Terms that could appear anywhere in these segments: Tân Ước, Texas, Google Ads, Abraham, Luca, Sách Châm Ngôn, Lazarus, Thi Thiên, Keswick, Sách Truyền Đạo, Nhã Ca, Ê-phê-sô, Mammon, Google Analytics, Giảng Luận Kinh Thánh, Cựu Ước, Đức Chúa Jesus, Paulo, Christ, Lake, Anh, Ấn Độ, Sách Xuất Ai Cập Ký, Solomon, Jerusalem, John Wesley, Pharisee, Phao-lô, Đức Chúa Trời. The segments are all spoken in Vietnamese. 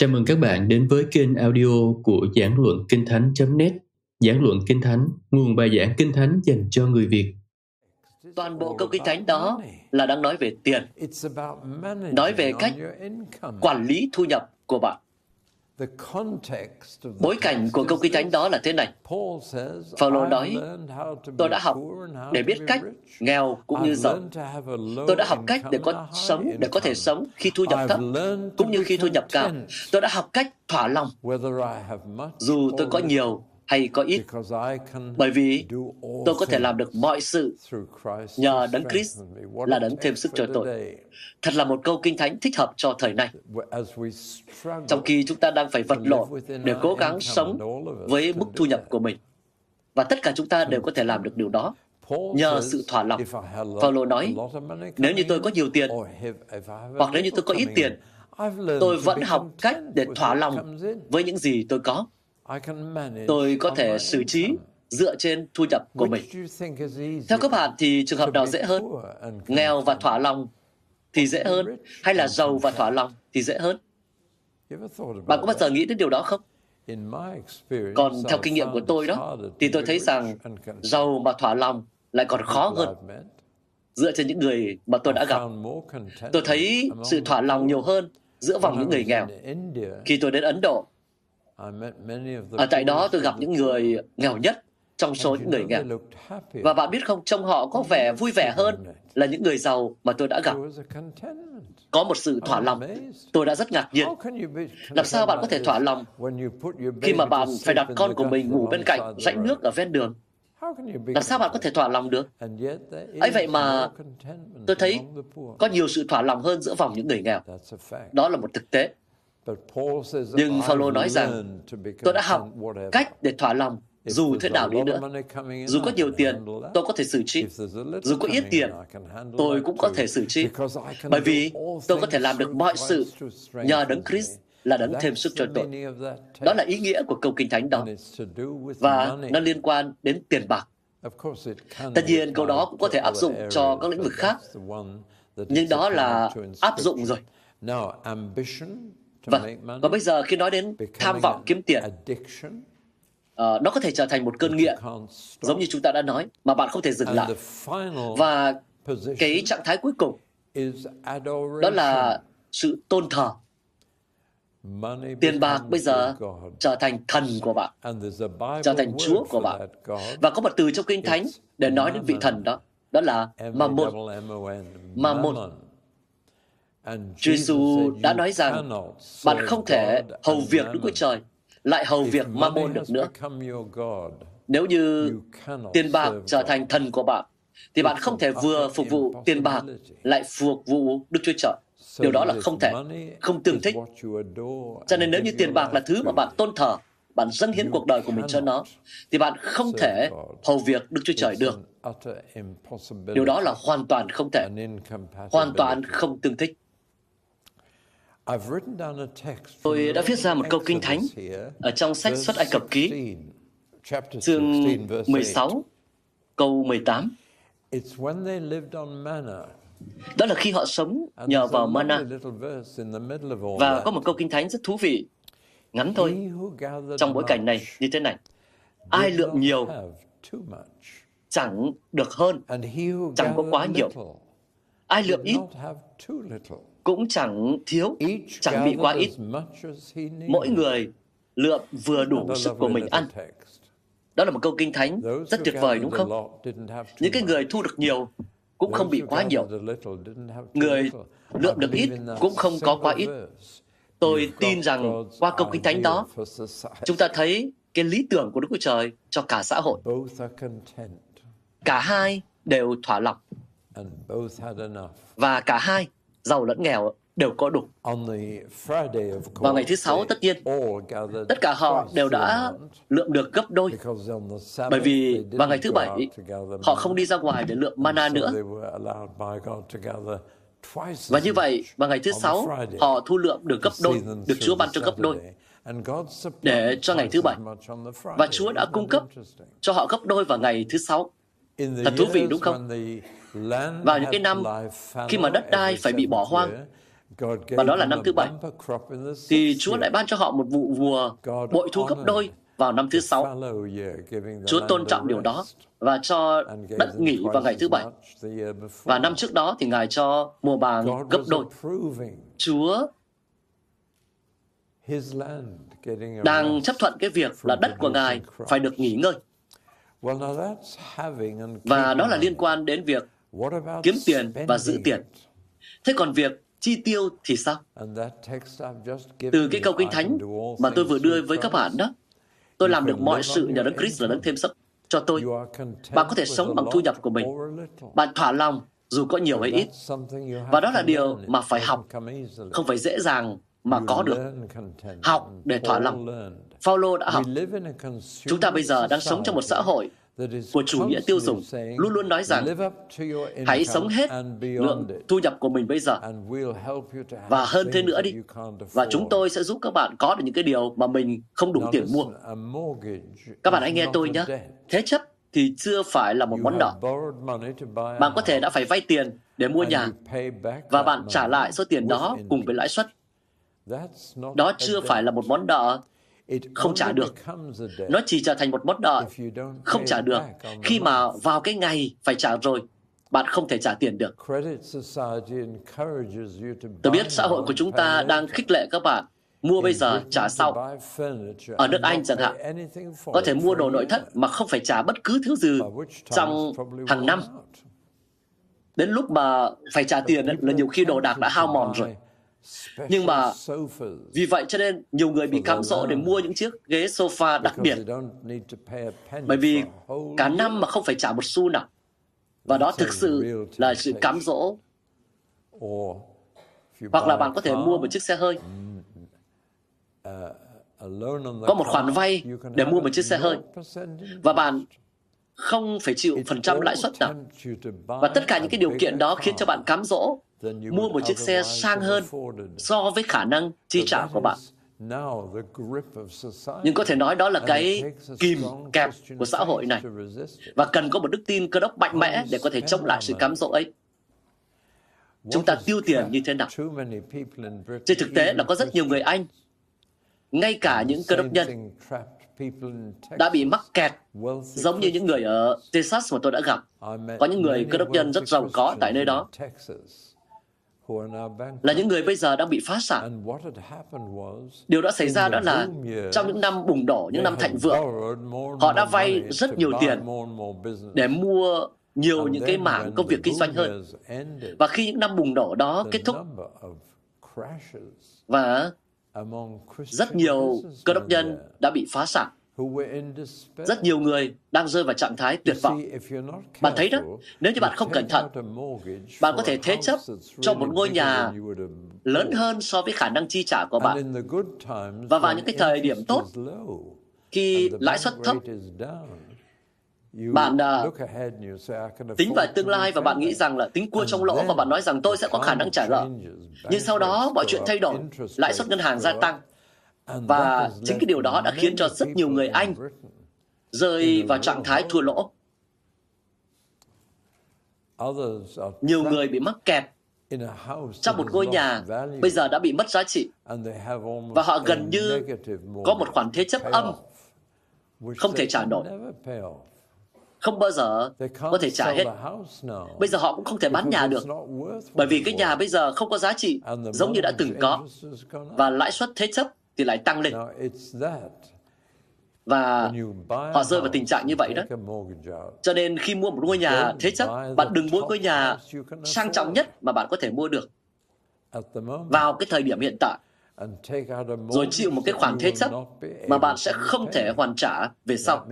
Chào mừng các bạn đến với kênh audio của Giảng Luận Kinh Thánh.net. Giảng Luận Kinh Thánh, nguồn bài giảng Kinh Thánh dành cho người Việt. Toàn bộ câu Kinh Thánh đó là đang nói về tiền, nói về cách quản lý thu nhập của bạn. Bối cảnh của câu Kinh Thánh đó là thế này. Paulo nói, tôi đã học để biết cách nghèo cũng như giàu. Tôi đã học cách để có thể sống khi thu nhập thấp cũng như khi thu nhập cao. Tôi đã học cách thỏa lòng, dù tôi có nhiều hay có ít, bởi vì tôi có thể làm được mọi sự nhờ Đấng Christ là Đấng thêm sức cho tôi. Thật là một câu Kinh Thánh thích hợp cho thời này. Trong khi chúng ta đang phải vật lộn để cố gắng sống với mức thu nhập của mình. Và tất cả chúng ta đều có thể làm được điều đó nhờ sự thỏa lòng. Paulo nói, nếu như tôi có nhiều tiền, hoặc nếu như tôi có ít tiền, tôi vẫn học cách để thỏa lòng với những gì tôi có. Tôi có thể xử trí dựa trên thu nhập của mình. Theo các bạn thì trường hợp nào dễ hơn? Nghèo và thỏa lòng thì dễ hơn, hay là giàu và thỏa lòng thì dễ hơn? Bạn có bao giờ nghĩ đến điều đó không? Còn theo kinh nghiệm của tôi đó, thì tôi thấy rằng giàu mà thỏa lòng lại còn khó hơn. Dựa trên những người mà tôi đã gặp, tôi thấy sự thỏa lòng nhiều hơn giữa vòng những người nghèo. Khi tôi đến Ấn Độ, ở tại đó tôi gặp những người nghèo nhất trong số những người nghèo. Và bạn biết không, trông họ có vẻ vui vẻ hơn là những người giàu mà tôi đã gặp. Có một sự thỏa lòng, tôi đã rất ngạc nhiên. Làm sao bạn có thể thỏa lòng khi mà bạn phải đặt con của mình ngủ bên cạnh rãnh nước ở ven đường? Làm sao bạn có thể thỏa lòng được? Ấy vậy mà tôi thấy có nhiều sự thỏa lòng hơn giữa vòng những người nghèo. Đó là một thực tế. Nhưng Phao-lô nói rằng, tôi đã học cách để thỏa lòng dù thế nào đi nữa. Dù có nhiều tiền, tôi có thể xử trí. Dù có ít tiền, tôi cũng có thể xử trí. Bởi vì tôi có thể làm được mọi sự nhờ Đấng Christ là Đấng thêm sức cho tôi. Đó là ý nghĩa của câu Kinh Thánh đó. Và nó liên quan đến tiền bạc. Tất nhiên, câu đó cũng có thể áp dụng cho các lĩnh vực khác. Nhưng đó là áp dụng rồi. Và bây giờ khi nói đến tham vọng kiếm tiền, nó có thể trở thành một cơn nghiện, giống như chúng ta đã nói, mà bạn không thể dừng lại. Và cái trạng thái cuối cùng, đó là sự tôn thờ. Tiền bạc bây giờ trở thành thần của bạn, trở thành Chúa của bạn. Và có một từ trong Kinh Thánh để nói đến vị thần đó, đó là Mammon. Mammon. Chúa Giêsu đã nói rằng bạn không thể hầu việc Đức Chúa Trời lại hầu việc Mammon được nữa. Nếu như tiền bạc trở thành thần của bạn, thì bạn không thể vừa phục vụ tiền bạc lại phục vụ Đức Chúa Trời. Điều đó là không thể, không tương thích. Cho nên nếu như tiền bạc là thứ mà bạn tôn thờ, bạn dâng hiến cuộc đời của mình cho nó, thì bạn không thể hầu việc Đức Chúa Trời được. Điều đó là hoàn toàn không thể, hoàn toàn không tương thích. Tôi đã viết ra một câu Kinh Thánh ở trong sách Xuất Ai Cập Ký, chương 16, câu 18. Đó là khi họ sống nhờ vào manna. Và có một câu Kinh Thánh rất thú vị, ngắn thôi, trong bối cảnh này như thế này. Ai lượng nhiều chẳng được hơn, chẳng có quá nhiều. Ai lượng ít cũng chẳng thiếu, chẳng bị quá ít. Mỗi người lượm vừa đủ sức của mình ăn. Đó là một câu Kinh Thánh rất tuyệt vời, đúng không? Những cái người thu được nhiều cũng không bị quá nhiều. Người lượm được ít cũng không có quá ít. Tôi tin rằng qua câu Kinh Thánh đó, chúng ta thấy cái lý tưởng của Đức Chúa Trời cho cả xã hội. Cả hai đều thỏa lòng. Và cả hai, giàu lẫn nghèo, đều có đủ. Vào ngày thứ Sáu, tất nhiên, tất cả họ đều đã lượm được gấp đôi. Bởi vì vào ngày thứ Bảy, họ không đi ra ngoài để lượm manna nữa. Và như vậy, vào ngày thứ Sáu, họ thu lượm được gấp đôi, được Chúa ban cho gấp đôi, để cho ngày thứ Bảy. Và Chúa đã cung cấp cho họ gấp đôi vào ngày thứ Sáu. Thật thú vị, đúng không? Vào những cái năm khi mà đất đai phải bị bỏ hoang, Và đó là năm thứ 7. Thì Chúa lại ban cho họ một vụ mùa bội thu gấp đôi vào năm thứ 6. Chúa tôn trọng điều đó và cho đất nghỉ vào ngày thứ 7. Và năm trước đó thì Ngài cho mùa màng gấp đôi. Chúa đang chấp thuận cái việc là đất của Ngài phải được nghỉ ngơi. Và đó là liên quan đến việc kiếm tiền và giữ tiền. Thế còn việc chi tiêu thì sao? Từ cái câu Kinh Thánh mà tôi vừa đưa với các bạn đó, tôi làm được mọi sự nhờ Đấng Christ là Đấng thêm sức cho tôi. Bạn có thể sống bằng thu nhập của mình. Bạn thỏa lòng dù có nhiều hay ít. Và đó là điều mà phải học, không phải dễ dàng mà có được. Học để thỏa lòng. Paulo đã học. Chúng ta bây giờ đang sống trong một xã hội của chủ nghĩa tiêu dùng, luôn luôn nói rằng hãy sống hết lượng thu nhập của mình bây giờ và hơn thế nữa đi, và chúng tôi sẽ giúp các bạn có được những cái điều mà mình không đủ tiền mua. Các bạn hãy nghe tôi nhé, thế chấp thì chưa phải là một món nợ. Bạn có thể đã phải vay tiền để mua nhà và bạn trả lại số tiền đó cùng với lãi suất. Đó chưa phải là một món nợ không trả được. Nó chỉ trở thành một món nợ không trả được khi mà vào cái ngày phải trả rồi, bạn không thể trả tiền được. Tôi biết xã hội của chúng ta đang khích lệ các bạn mua bây giờ trả sau. Ở nước Anh chẳng hạn, có thể mua đồ nội thất mà không phải trả bất cứ thứ gì trong hàng năm. Đến lúc mà phải trả tiền là nhiều khi đồ đạc đã hao mòn rồi. Nhưng mà vì vậy cho nên nhiều người bị cám dỗ để mua những chiếc ghế sofa đặc biệt, bởi vì cả năm mà không phải trả một xu nào. Và đó thực sự là sự cám dỗ. Hoặc là bạn có thể mua một chiếc xe hơi. Có một khoản vay để mua một chiếc xe hơi và bạn không phải chịu phần trăm lãi suất nào. Và tất cả những cái điều kiện đó khiến cho bạn cám dỗ mua một chiếc xe sang hơn so với khả năng chi trả của bạn. Nhưng có thể nói đó là cái kìm kẹp của xã hội này, và cần có một đức tin Cơ Đốc mạnh mẽ để có thể chống lại sự cám dỗ ấy. Chúng ta tiêu tiền như thế nào? Trên thực tế là có rất nhiều người Anh, ngay cả những Cơ Đốc nhân, đã bị mắc kẹt giống như những người ở Texas mà tôi đã gặp. Có những người Cơ Đốc nhân rất giàu có tại nơi đó, là những người bây giờ đang bị phá sản. Điều đã xảy ra đó là trong những năm bùng nổ, những năm thịnh vượng, họ đã vay rất nhiều tiền để mua nhiều những cái mảng công việc kinh doanh hơn. Và khi những năm bùng nổ đó kết thúc, và rất nhiều Cơ Đốc nhân đã bị phá sản. Rất nhiều người đang rơi vào trạng thái tuyệt vọng. Bạn thấy đó, nếu như bạn không cẩn thận, bạn có thể thế chấp cho một ngôi nhà lớn hơn so với khả năng chi trả của bạn. Và vào những cái thời điểm tốt, khi lãi suất thấp, bạn tính vào tương lai và bạn nghĩ rằng là tính cua trong lỗ, và bạn nói rằng tôi sẽ có khả năng trả nợ. Nhưng sau đó mọi chuyện thay đổi, lãi suất ngân hàng gia tăng. Và chính cái điều đó đã khiến cho rất nhiều người Anh rơi vào trạng thái thua lỗ. Nhiều người bị mắc kẹt trong một ngôi nhà bây giờ đã bị mất giá trị, và họ gần như có một khoản thế chấp âm không thể trả nổi, không bao giờ có thể trả hết. Bây giờ họ cũng không thể bán nhà được, bởi vì cái nhà bây giờ không có giá trị giống như đã từng có, và lãi suất thế chấp thì lại tăng lên. Và họ rơi vào tình trạng như vậy đó. Cho nên khi mua một ngôi nhà thế chấp, bạn đừng mua ngôi nhà sang trọng nhất mà bạn có thể mua được vào cái thời điểm hiện tại, rồi chịu một cái khoản thế chấp mà bạn sẽ không thể hoàn trả về sau.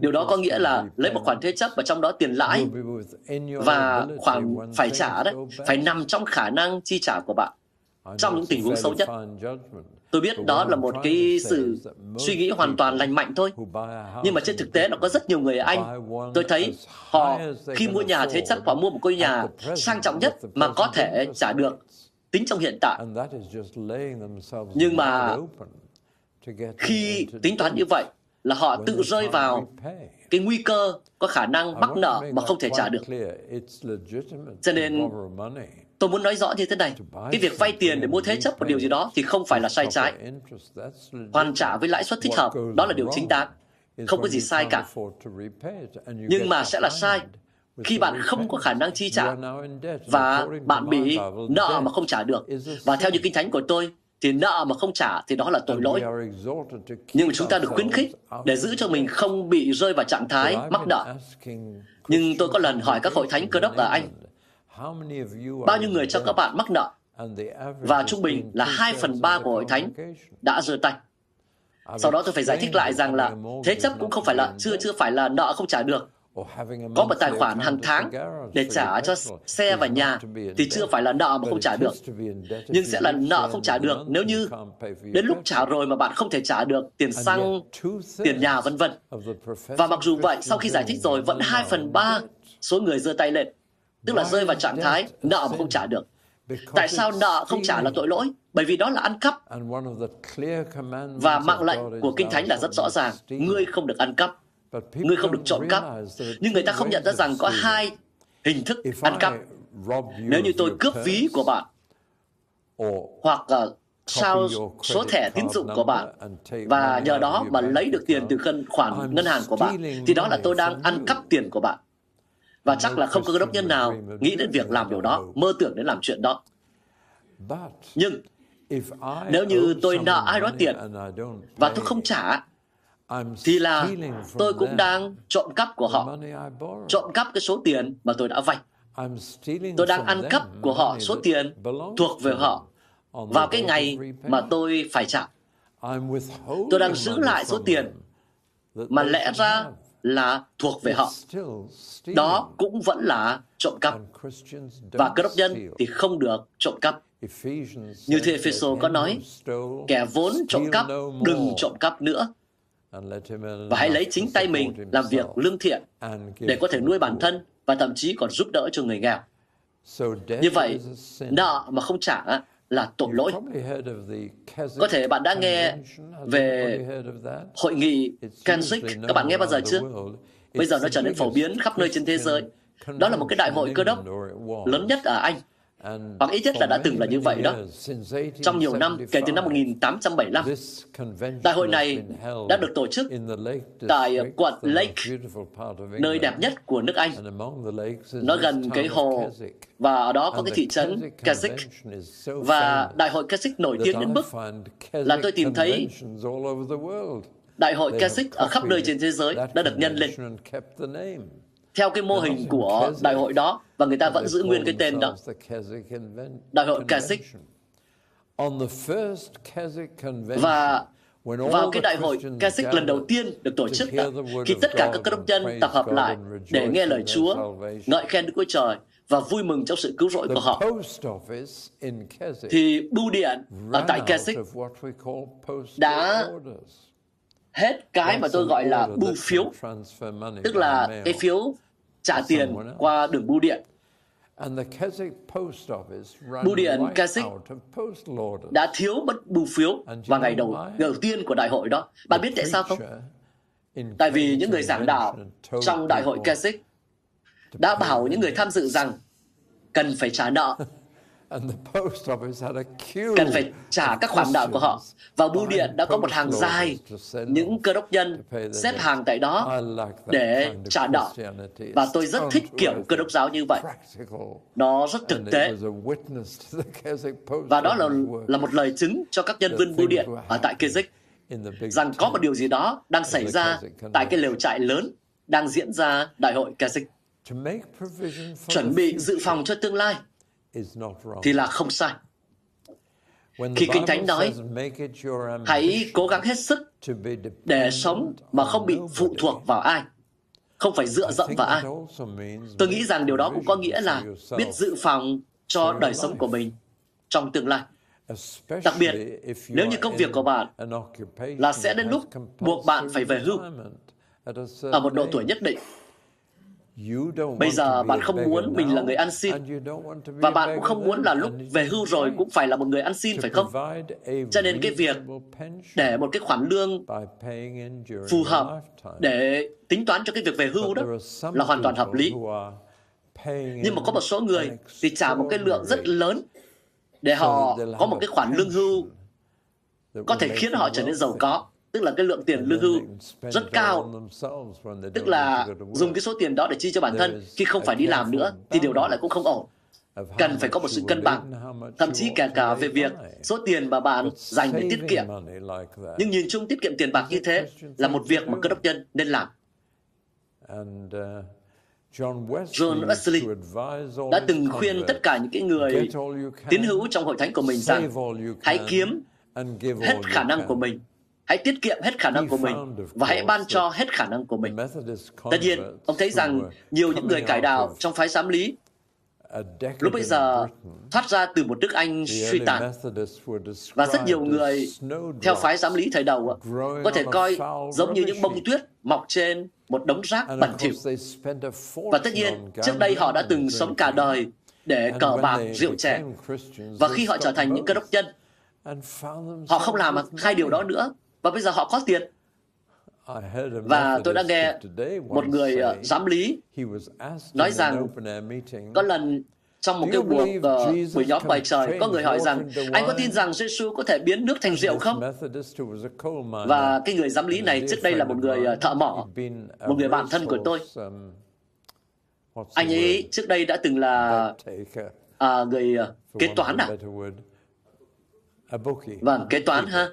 Điều đó có nghĩa là lấy một khoản thế chấp và trong đó tiền lãi và khoản phải trả đấy phải nằm trong khả năng chi trả của bạn trong những tình huống xấu nhất. Tôi biết đó là một cái sự suy nghĩ hoàn toàn lành mạnh thôi, nhưng mà trên thực tế nó có rất nhiều người Anh. Tôi thấy họ khi mua nhà thế chấp, họ mua một ngôi nhà sang trọng nhất mà có thể trả được tính trong hiện tại. Nhưng mà khi tính toán như vậy là họ tự rơi vào cái nguy cơ có khả năng mắc nợ mà không thể trả được. Cho nên Tôi muốn nói rõ như thế này, cái việc vay tiền để mua thế chấp một điều gì đó thì không phải là sai trái. Hoàn trả với lãi suất thích hợp, đó là điều chính đáng, không có gì sai cả. Nhưng mà sẽ là sai khi bạn không có khả năng chi trả và bạn bị nợ mà không trả được. Và theo như Kinh Thánh của tôi, thì nợ mà không trả thì đó là tội lỗi. Nhưng chúng ta được khuyến khích để giữ cho mình không bị rơi vào trạng thái mắc nợ. Nhưng tôi có lần hỏi các hội thánh Cơ Đốc ở Anh, bao nhiêu người trong các bạn mắc nợ? Và trung bình là 2/3 của hội thánh đã giơ tay. Sau đó tôi phải giải thích lại rằng là thế chấp cũng không phải là chưa phải là nợ không trả được. Có một tài khoản hàng tháng để trả cho xe và nhà thì chưa phải là nợ mà không trả được, nhưng sẽ là nợ không trả được nếu như đến lúc trả rồi mà bạn không thể trả được tiền xăng, tiền nhà, vân vân. Và mặc dù vậy, sau khi giải thích rồi, vẫn 2/3 số người giơ tay lên, tức là rơi vào trạng thái nợ mà không trả được. Tại sao nợ không trả là tội lỗi? Bởi vì đó là ăn cắp. Và mạng lệnh của Kinh Thánh là rất rõ ràng, ngươi không được ăn cắp, ngươi không được trộm cắp. Nhưng người ta không nhận ra rằng có hai hình thức ăn cắp. Nếu như tôi cướp ví của bạn, hoặc sao số thẻ tín dụng của bạn và nhờ đó mà lấy được tiền từ khoản ngân hàng của bạn, thì đó là tôi đang ăn cắp tiền của bạn. Và chắc là không có cơ đốc nhân nào nghĩ đến việc làm điều đó, mơ tưởng đến làm chuyện đó. Nhưng nếu như tôi nợ ai đó tiền và tôi không trả, thì là tôi cũng đang trộm cắp của họ, trộm cắp cái số tiền mà tôi đã vay. Tôi đang ăn cắp của họ số tiền thuộc về họ vào cái ngày mà tôi phải trả. Tôi đang giữ lại số tiền mà lẽ ra là thuộc về họ. Đó cũng vẫn là trộm cắp. Và Cơ Đốc nhân thì không được trộm cắp. Như thế Ê-phê-sô có nói, kẻ vốn trộm cắp đừng trộm cắp nữa, và hãy lấy chính tay mình làm việc lương thiện để có thể nuôi bản thân và thậm chí còn giúp đỡ cho người nghèo. Như vậy, nợ mà không trả là tội lỗi. Có thể bạn đã nghe về hội nghị Keswick, các bạn nghe bao giờ chưa? Bây giờ nó trở nên phổ biến khắp nơi trên thế giới. Đó là một cái đại hội Cơ Đốc lớn nhất ở Anh, hoặc ít nhất là đã từng là như vậy đó. Trong nhiều năm, kể từ năm 1875, đại hội này đã được tổ chức tại quận Lake, nơi đẹp nhất của nước Anh. Nó gần cái hồ, và ở đó có cái thị trấn Keswick. Và đại hội Keswick nổi tiếng đến mức là tôi tìm thấy đại hội Keswick ở khắp nơi trên thế giới đã được nhân lên theo cái mô hình của đại hội đó, và người ta vẫn giữ nguyên cái tên đó, đại hội Keswick. Và vào cái đại hội Keswick lần đầu tiên được tổ chức đó, khi tất cả các Cơ Đốc nhân tập hợp lại để nghe lời Chúa, ngợi khen Đức Chúa Trời và vui mừng trong sự cứu rỗi của họ, thì bưu điện ở tại Keswick đã hết cái mà tôi gọi là bưu phiếu, tức là cái phiếu trả tiền qua đường bưu điện. Bưu điện Keswick đã thiếu mất bưu phiếu vào ngày đầu tiên của đại hội đó. Bạn biết tại sao không? Tại vì những người giảng đạo trong đại hội Keswick đã bảo những người tham dự rằng cần phải trả nợ, cần phải trả các khoản nợ của họ. Và bưu điện đã có một hàng dài những Cơ Đốc nhân xếp hàng tại đó để trả nợ. Và tôi rất thích kiểu Cơ Đốc giáo như vậy. Nó rất thực tế. Và đó là một lời chứng cho các nhân viên bưu điện ở tại Keswick rằng có một điều gì đó đang xảy ra tại cái lều trại lớn đang diễn ra đại hội Keswick. Chuẩn bị dự phòng cho tương lai thì là không sai. Khi Kinh Thánh nói, hãy cố gắng hết sức để sống mà không bị phụ thuộc vào ai, không phải dựa dẫm vào ai. Tôi nghĩ rằng điều đó cũng có nghĩa là biết dự phòng cho đời sống của mình trong tương lai. Đặc biệt, nếu như công việc của bạn là sẽ đến lúc buộc bạn phải về hưu ở một độ tuổi nhất định. Bây giờ bạn không muốn mình là người ăn xin, và bạn cũng không muốn là lúc về hưu rồi cũng phải là một người ăn xin, phải không? Cho nên cái việc để một cái khoản lương phù hợp để tính toán cho cái việc về hưu đó là hoàn toàn hợp lý. Nhưng mà có một số người thì trả một cái lượng rất lớn để họ có một cái khoản lương hưu có thể khiến họ trở nên giàu có. Tức là cái lượng tiền lương hưu rất cao, tức là dùng cái số tiền đó để chi cho bản thân khi không phải đi làm nữa, thì điều đó lại cũng không ổn. Cần phải có một sự cân bằng, thậm chí kể cả về việc số tiền mà bạn dành để tiết kiệm. Nhưng nhìn chung tiết kiệm tiền bạc như thế là một việc mà cơ đốc nhân nên làm. John Wesley đã từng khuyên tất cả những cái người tín hữu trong hội thánh của mình rằng hãy kiếm hết khả năng của mình, hãy tiết kiệm hết khả năng của mình và hãy ban cho hết khả năng của mình. Tất nhiên, ông thấy rằng nhiều những người cải đạo trong phái giám lý lúc bây giờ thoát ra từ một nước Anh suy tàn, và rất nhiều người theo phái giám lý thời đầu có thể coi giống như những bông tuyết mọc trên một đống rác bẩn thỉu. Và tất nhiên, trước đây họ đã từng sống cả đời để cờ bạc, rượu chè, và khi họ trở thành những cơ đốc nhân, họ không làm hai điều đó nữa, và bây giờ họ có tiền. Và tôi đã nghe một người giám lý nói rằng có lần trong một cái buổi nhóm ngoài trời, có người hỏi rằng anh có tin rằng Giê-xu có thể biến nước thành rượu không? Và cái người giám lý này trước đây là một người thợ mỏ, một người bạn thân của tôi. Anh ấy trước đây đã từng là người kế toán Vâng, kế toán ha.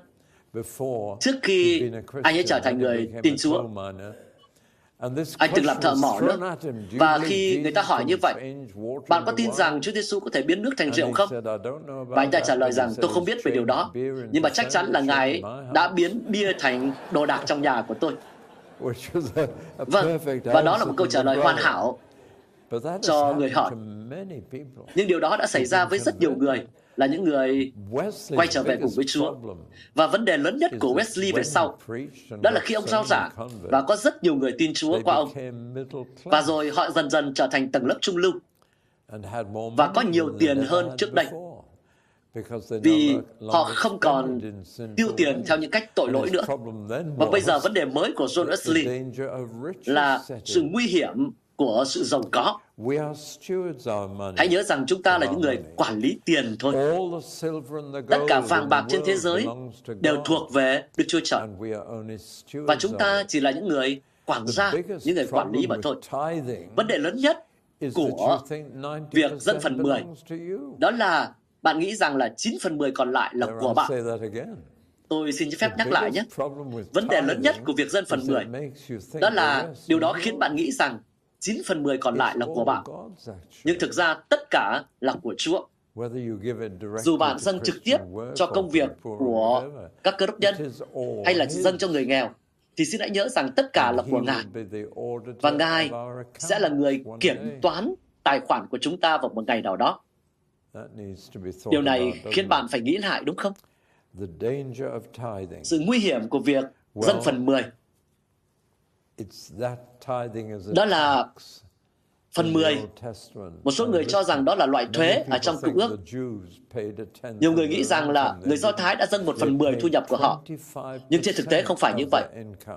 Trước khi anh ấy trở thành người tin Chúa, anh từng làm thợ mỏ nữa. Và khi người ta hỏi như vậy, bạn có tin rằng Chúa Giê-xu có thể biến nước thành rượu không? Và anh ta trả lời rằng tôi không biết về điều đó, nhưng mà chắc chắn là Ngài ấy đã biến bia thành đồ đạc trong nhà của tôi. Vâng, và đó là một câu trả lời hoàn hảo cho người hỏi. Nhưng điều đó đã xảy ra với rất nhiều người, là những người quay trở về cùng với Chúa. Và vấn đề lớn nhất của Wesley về sau, đó là khi ông rao giảng và có rất nhiều người tin Chúa qua ông, và rồi họ dần dần trở thành tầng lớp trung lưu và có nhiều tiền hơn trước đây, vì họ không còn tiêu tiền theo những cách tội lỗi nữa. Và bây giờ vấn đề mới của John Wesley là sự nguy hiểm của sự giàu có. Hãy nhớ rằng chúng ta là những người quản lý tiền thôi. Tất cả vàng bạc trên thế giới đều thuộc về Đức Chúa Trời, và chúng ta chỉ là những người quản gia, những người quản lý mà thôi. Vấn đề lớn nhất của việc dâng phần 10 đó là bạn nghĩ rằng là 9 phần 10 còn lại là của bạn. Tôi xin phép nhắc lại nhé. Vấn đề lớn nhất của việc dâng phần 10 đó là điều đó khiến bạn nghĩ rằng 9 phần 10 còn lại là của bạn. Nhưng thực ra tất cả là của Chúa. Dù bạn dâng trực tiếp cho công việc của các cơ đốc nhân hay là dâng cho người nghèo, thì xin hãy nhớ rằng tất cả là của Ngài. Và Ngài sẽ là người kiểm toán tài khoản của chúng ta vào một ngày nào đó. Điều này khiến bạn phải nghĩ lại, đúng không? Sự nguy hiểm của việc dâng phần 10 đó là phần 10. Một số người cho rằng đó là loại thuế ở trong Cựu Ước. Nhiều người nghĩ rằng là người Do Thái đã dâng 1/10 thu nhập của họ. Nhưng trên thực tế không phải như vậy.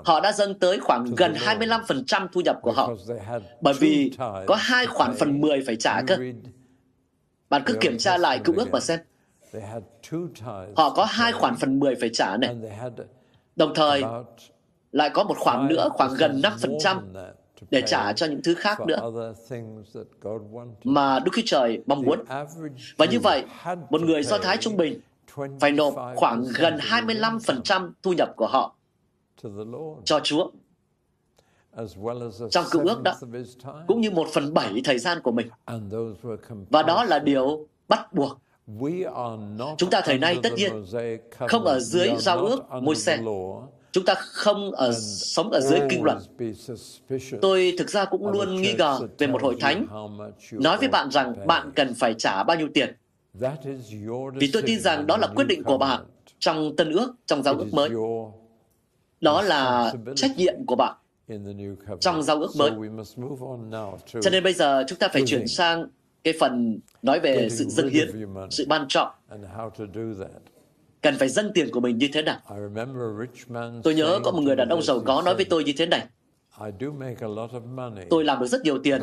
Họ đã dâng tới khoảng gần 25% thu nhập của họ, bởi vì có 2 khoản phần 10 phải trả cơ. Bạn cứ kiểm tra lại Cựu Ước mà xem. Họ có 2 khoản phần 10 phải trả này. Đồng thời, lại có một khoản nữa, khoảng gần 5% để trả cho những thứ khác nữa mà Đức Chúa Trời mong muốn. Và như vậy, một người Do Thái trung bình phải nộp khoảng gần 25% thu nhập của họ cho Chúa trong Cựu Ước đó, cũng như 1/7 thời gian của mình. Và đó là điều bắt buộc. Chúng ta thời nay tất nhiên không ở dưới giao ước Môi-se. Chúng ta không sống ở dưới kinh luật. Tôi thực ra cũng luôn nghi ngờ về một hội thánh nói với bạn rằng bạn cần phải trả bao nhiêu tiền. Vì tôi tin rằng đó là quyết định của bạn trong Tân Ước, trong Giao ước mới. Đó là trách nhiệm của bạn trong Giao ước mới. Cho nên bây giờ chúng ta phải chuyển sang cái phần nói về sự dâng hiến, sự ban trọng. Cần phải dâng tiền của mình như thế nào? Tôi nhớ có một người đàn ông giàu có nói với tôi như thế này. Tôi làm được rất nhiều tiền,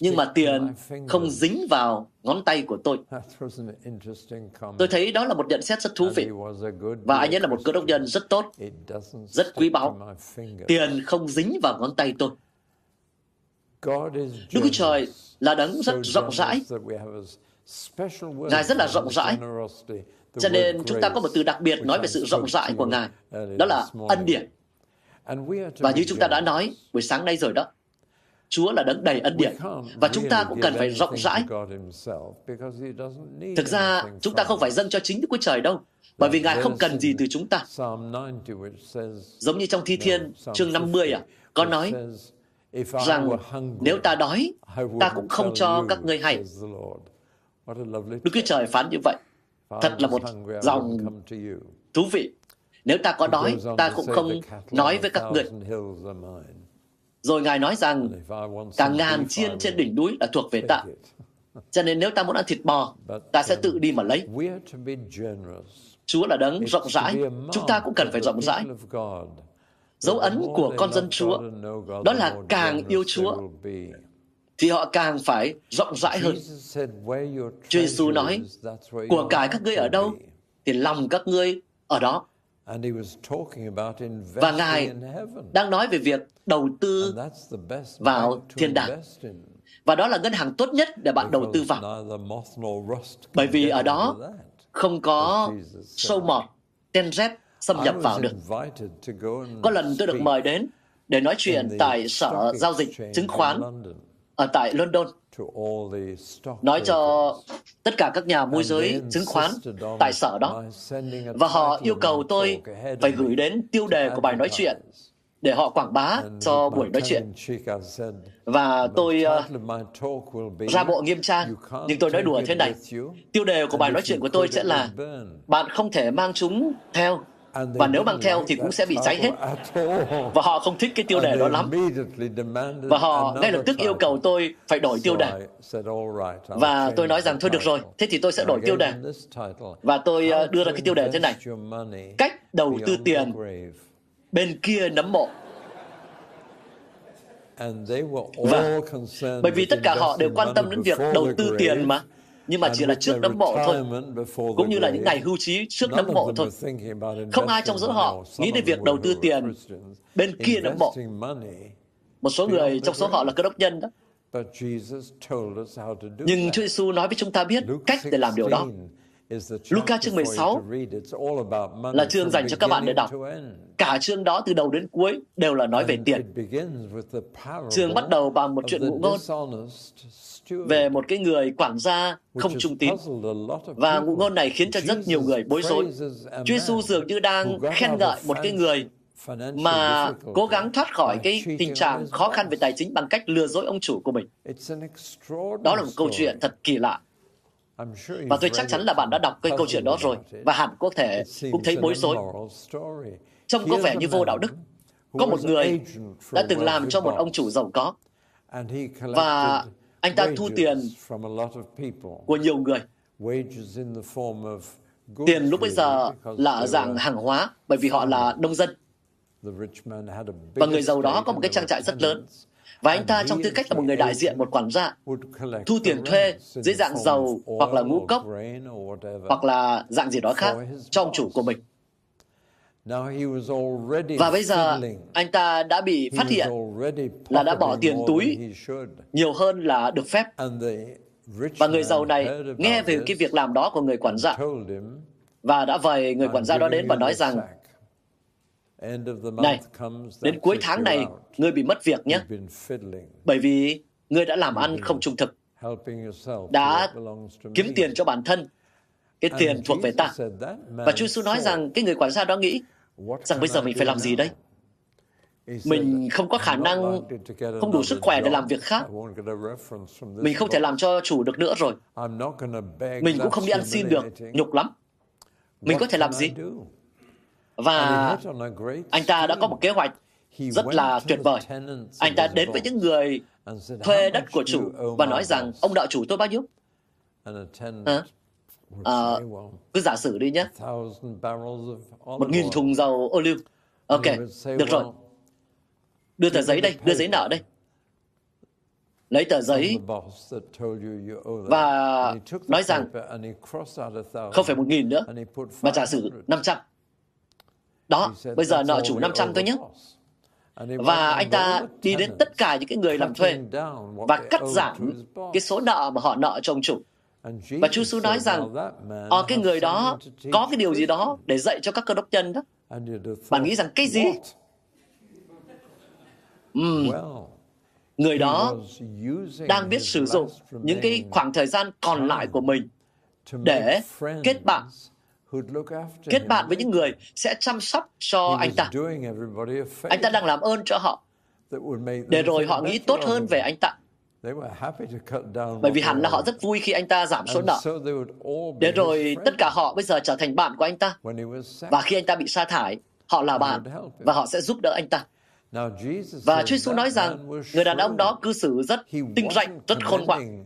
nhưng mà tiền không dính vào ngón tay của tôi. Tôi thấy đó là một nhận xét rất thú vị. Và anh ấy là một cơ đốc nhân rất tốt, rất quý báu. Tiền không dính vào ngón tay tôi. Đức Chúa Trời là đấng rất rộng rãi. Ngài rất là rộng rãi. Cho nên chúng ta có một từ đặc biệt nói về sự rộng rãi của Ngài. Đó là ân điển. Và như chúng ta đã nói buổi sáng nay rồi đó, Chúa là đấng đầy ân điển. Và chúng ta cũng cần phải rộng rãi. Thực ra, chúng ta không phải dâng cho chính Đức Chúa Trời đâu, bởi vì Ngài không cần gì từ chúng ta. Giống như trong Thi Thiên, chương 50, có nói rằng nếu ta đói, ta cũng không cho các ngươi hay. Đức Chúa Trời phán như vậy. Thật là một dòng thú vị. Nếu ta có đói, ta cũng không nói với các ngươi. Rồi Ngài nói rằng, cả ngàn chiên trên đỉnh núi là thuộc về ta. Cho nên nếu ta muốn ăn thịt bò, ta sẽ tự đi mà lấy. Chúa là đấng rộng rãi. Chúng ta cũng cần phải rộng rãi. Dấu ấn của con dân Chúa, đó là càng yêu Chúa, thì họ càng phải rộng rãi hơn. Chúa Giêsu nói, của cải các ngươi ở đâu, thì lòng các ngươi ở đó. Và Ngài đang nói về việc đầu tư vào thiên đàng. Và đó là ngân hàng tốt nhất để bạn đầu tư vào. Bởi vì ở đó không có sâu mọt, ten rét xâm nhập vào được. Có lần tôi được mời đến để nói chuyện tại sở giao dịch chứng khoán ở tại London, nói cho tất cả các nhà môi giới chứng khoán tại sở đó. Và họ yêu cầu tôi phải gửi đến tiêu đề của bài nói chuyện để họ quảng bá cho buổi nói chuyện. Và tôi ra bộ nghiêm trang, nhưng tôi nói đùa thế này. Tiêu đề của bài nói chuyện của tôi sẽ là bạn không thể mang chúng theo, và nếu mang theo thì cũng sẽ bị cháy hết. Và họ không thích cái tiêu đề đó lắm. Và họ ngay lập tức yêu cầu tôi phải đổi tiêu đề. Và tôi nói rằng thôi được rồi, thế thì tôi sẽ đổi tiêu đề. Và tôi đưa ra cái tiêu đề thế này: cách đầu tư tiền bên kia nấm mộ. Và bởi vì tất cả họ đều quan tâm đến việc đầu tư tiền mà, nhưng mà chỉ là trước nấm mộ thôi, cũng như là những ngày hưu trí trước nấm mộ thôi. Không ai trong số họ nghĩ đến việc đầu tư tiền bên kia nấm mộ. Một số người trong số họ là cơ đốc nhân đó. Nhưng Chúa Giêsu nói với chúng ta biết cách để làm điều đó. Luca chương 16 là chương dành cho các bạn để đọc. Cả chương đó từ đầu đến cuối đều là nói về tiền. Chương bắt đầu bằng một chuyện ngụ ngôn về một cái người quản gia không trung tín. Và ngụ ngôn này khiến cho rất nhiều người bối rối. Chúa Giêsu dường như đang khen ngợi một cái người mà cố gắng thoát khỏi cái tình trạng khó khăn về tài chính bằng cách lừa dối ông chủ của mình. Đó là một câu chuyện thật kỳ lạ. Và tôi chắc chắn là bạn đã đọc cái câu chuyện đó rồi, và hẳn có thể cũng thấy bối rối. Trông có vẻ như vô đạo đức. Có một người đã từng làm cho một ông chủ giàu có, và anh ta thu tiền của nhiều người. Tiền lúc bây giờ là ở dạng hàng hóa, bởi vì họ là nông dân. Và người giàu đó có một cái trang trại rất lớn. Và anh ta trong tư cách là một người đại diện, một quản gia, thu tiền thuê dưới dạng dầu hoặc là ngũ cốc hoặc là dạng gì đó khác cho ông chủ của mình. Và bây giờ anh ta đã bị phát hiện là đã bỏ tiền túi nhiều hơn là được phép. Và người giàu này nghe về cái việc làm đó của người quản gia và đã vời người quản gia đó đến và nói rằng: này, đến cuối tháng này, ngươi bị mất việc nhé, bởi vì ngươi đã làm ăn không trung thực, đã kiếm tiền cho bản thân, cái tiền thuộc về ta. Và Chúa Giêsu nói rằng cái người quản gia đó nghĩ rằng bây giờ mình phải làm gì đây? Mình không có khả năng, không đủ sức khỏe để làm việc khác. Mình không thể làm cho chủ được nữa rồi. Mình cũng không đi ăn xin được, nhục lắm. Mình có thể làm gì? Và anh ta đã có một kế hoạch rất là tuyệt vời. Anh ta đến với những người thuê đất của chủ và nói rằng: ông nợ chủ tôi bao nhiêu? Cứ giả sử đi nhé, 1.000 thùng dầu ô liu. Ok, được rồi. Đưa tờ giấy đây, đưa giấy nợ đây. Lấy tờ giấy và nói rằng không phải 1.000 nữa, mà giả sử 500. Đó, bây giờ nợ chủ 500 thôi nhé. Và anh ta đi đến tất cả những cái người làm thuê và cắt giảm cái số nợ mà họ nợ cho ông chủ. Và Chúa Giêsu nói rằng, cái người đó có cái điều gì đó để dạy cho các cơ đốc nhân đó. Bạn nghĩ rằng cái gì? Người đó đang biết sử dụng những cái khoảng thời gian còn lại của mình để kết bạn với những người sẽ chăm sóc cho anh ta. Anh ta đang làm ơn cho họ, để rồi họ nghĩ tốt hơn về anh ta. Bởi vì hẳn là họ rất vui khi anh ta giảm số nợ. Để rồi tất cả họ bây giờ trở thành bạn của anh ta. Và khi anh ta bị sa thải, họ là bạn và họ sẽ giúp đỡ anh ta. Và Chúa Giêsu nói rằng người đàn ông đó cư xử rất tinh ranh, rất khôn ngoan.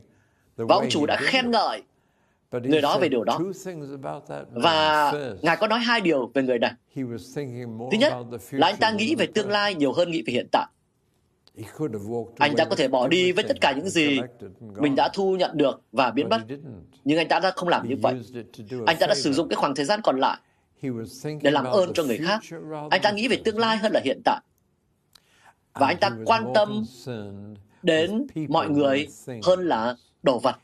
Và ông chủ đã khen ngợi người đó về điều đó. Và Ngài có nói hai điều về người này. Thứ nhất là anh ta nghĩ về tương lai nhiều hơn nghĩ về hiện tại. Anh ta có thể bỏ đi với tất cả những gì mình đã thu nhận được và biến mất. Nhưng anh ta đã không làm như vậy. Anh ta đã sử dụng cái khoảng thời gian còn lại để làm ơn cho người khác. Anh ta nghĩ về tương lai hơn là hiện tại. Và anh ta quan tâm đến mọi người hơn là đồ vật.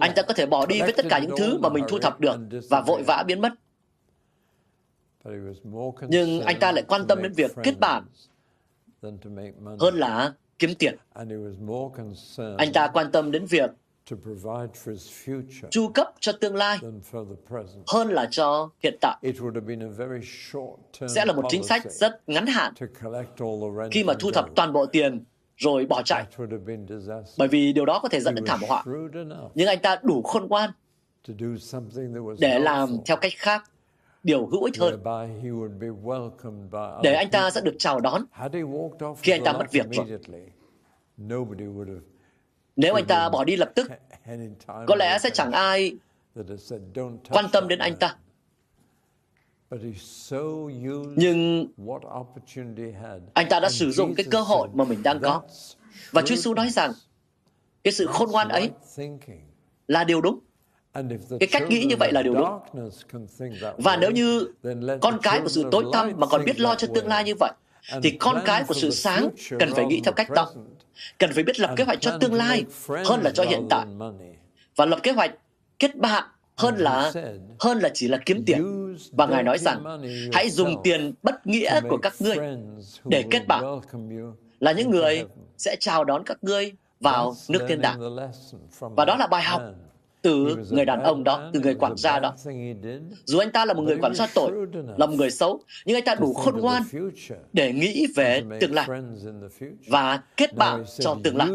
Anh ta có thể bỏ đi với tất cả những thứ mà mình thu thập được và vội vã biến mất. Nhưng anh ta lại quan tâm đến việc kết bạn hơn là kiếm tiền. Anh ta quan tâm đến việc chu cấp cho tương lai hơn là cho hiện tại. Sẽ là một chính sách rất ngắn hạn khi mà thu thập toàn bộ tiền rồi bỏ chạy, bởi vì điều đó có thể dẫn đến thảm họa. Nhưng anh ta đủ khôn ngoan để làm theo cách khác, điều hữu ích hơn, để anh ta sẽ được chào đón khi anh ta mất việc rồi. Nếu anh ta bỏ đi lập tức, có lẽ sẽ chẳng ai quan tâm đến anh ta. Nhưng anh ta đã sử dụng cái cơ hội mà mình đang có. Và Chúa Giêsu nói rằng cái sự khôn ngoan ấy là điều đúng. Cái cách nghĩ như vậy là điều đúng. Và nếu như con cái của sự tối tăm mà còn biết lo cho tương lai như vậy, thì con cái của sự sáng cần phải nghĩ theo cách đó. Cần phải biết lập kế hoạch cho tương lai hơn là cho hiện tại. Và lập kế hoạch kết bạn hơn là chỉ là kiếm tiền. Và Ngài nói rằng, hãy dùng tiền bất nghĩa của các ngươi để kết bạn, là những người sẽ chào đón các ngươi vào nước thiên đàng. Và đó là bài học từ người đàn ông đó, từ người quản gia đó. Dù anh ta là một người quản gia tội, là một người xấu, nhưng anh ta đủ khôn ngoan để nghĩ về tương lai và kết bạn cho tương lai.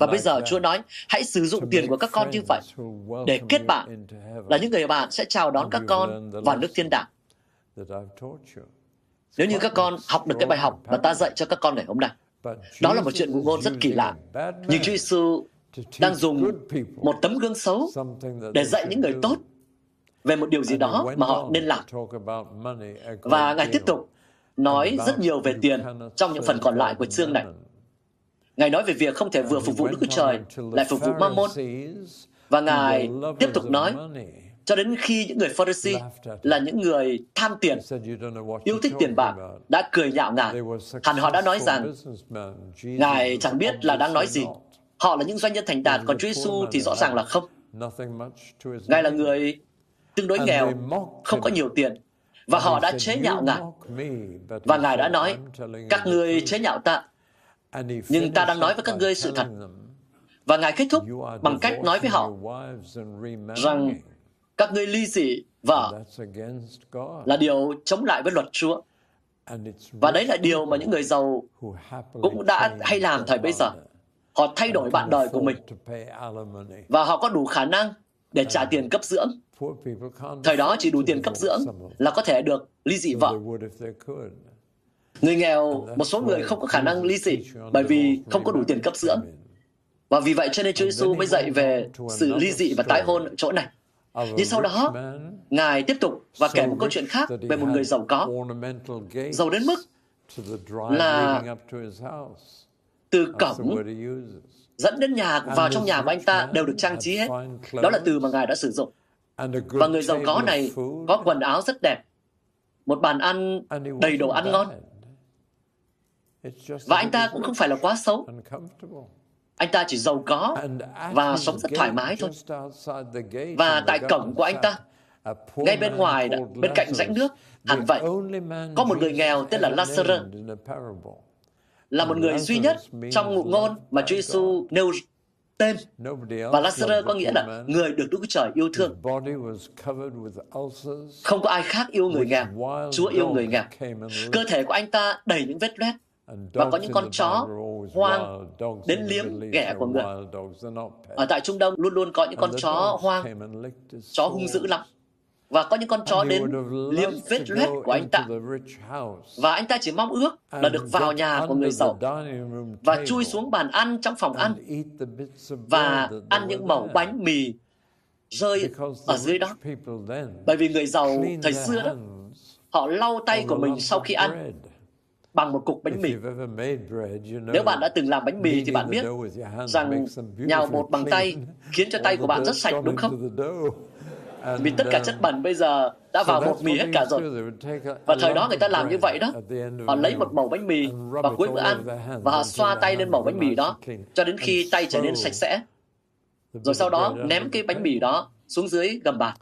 Và bây giờ Chúa nói, hãy sử dụng tiền của các con như vậy để kết bạn, là những người bạn sẽ chào đón các con vào nước thiên đàng. Nếu như các con học được cái bài học mà ta dạy cho các con ngày hôm nay, đó là một chuyện ngụ ngôn rất kỳ lạ. Nhưng Chúa Giêsu đang dùng một tấm gương xấu để dạy những người tốt về một điều gì đó mà họ nên làm. Và Ngài tiếp tục nói rất nhiều về tiền trong những phần còn lại của chương này. Ngài nói về việc không thể vừa phục vụ Đức Chúa Trời lại phục vụ Mammon. Và Ngài tiếp tục nói cho đến khi những người Pharisee, là những người tham tiền, yêu thích tiền bạc, đã cười nhạo Ngài. Hẳn họ đã nói rằng Ngài chẳng biết là đang nói gì. Họ là những doanh nhân thành đạt, còn Chúa Giêsu thì rõ ràng là không. Ngài là người tương đối nghèo, không có nhiều tiền. Và họ đã chế nhạo Ngài. Và Ngài đã nói, các ngươi chế nhạo ta, nhưng ta đang nói với các ngươi sự thật. Và Ngài kết thúc bằng cách nói với họ rằng các ngươi ly dị vợ là điều chống lại với luật Chúa. Và đấy là điều mà những người giàu cũng đã hay làm thời bấy giờ. Họ thay đổi bạn đời của mình và họ có đủ khả năng để trả tiền cấp dưỡng. Thời đó chỉ đủ tiền cấp dưỡng là có thể được ly dị vợ. Người nghèo, một số người không có khả năng ly dị bởi vì không có đủ tiền cấp dưỡng. Và vì vậy cho nên Chúa Giêsu mới dạy về sự ly dị và tái hôn ở chỗ này. Nhưng sau đó, Ngài tiếp tục và kể một câu chuyện khác về một người giàu có, giàu đến mức là từ cổng dẫn đến nhà vào trong nhà của anh ta đều được trang trí hết. Đó là từ mà Ngài đã sử dụng. Và người giàu có này có quần áo rất đẹp, một bàn ăn đầy đồ ăn ngon. Và anh ta cũng không phải là quá xấu. Anh ta chỉ giàu có và sống rất thoải mái thôi. Và tại cổng của anh ta, ngay bên ngoài, bên cạnh rãnh nước, hẳn vậy, có một người nghèo tên là Lazarus, là một người duy nhất trong ngụ ngôn mà Chúa Giêsu nêu tên. Và Lazarus có nghĩa là người được Đức Chúa Trời yêu thương. Không có ai khác yêu người nghèo. Chúa yêu người nghèo. Cơ thể của anh ta đầy những vết loét và có những con chó hoang đến liếm ghẻ của người. Ở tại Trung Đông luôn luôn có những con chó hoang, chó hung dữ lắm. Và có những con chó đến liếm vết loét của anh ta. Và anh ta chỉ mong ước là được vào nhà của người giàu và chui xuống bàn ăn trong phòng ăn và ăn những mẩu bánh mì rơi ở dưới đó. Bởi vì người giàu thời xưa đó, họ lau tay của mình sau khi ăn bằng một cục bánh mì. Nếu bạn đã từng làm bánh mì thì bạn biết rằng nhào bột bằng tay khiến cho tay của bạn rất sạch, đúng không? Vì tất cả chất bẩn bây giờ đã vào bột mì hết cả rồi. Và thời đó người ta làm như vậy đó. Họ lấy một mẩu bánh mì vào cuối bữa ăn và họ xoa tay lên mẩu bánh mì đó cho đến khi tay trở nên sạch sẽ. Rồi sau đó ném cái bánh mì đó xuống dưới gầm bàn.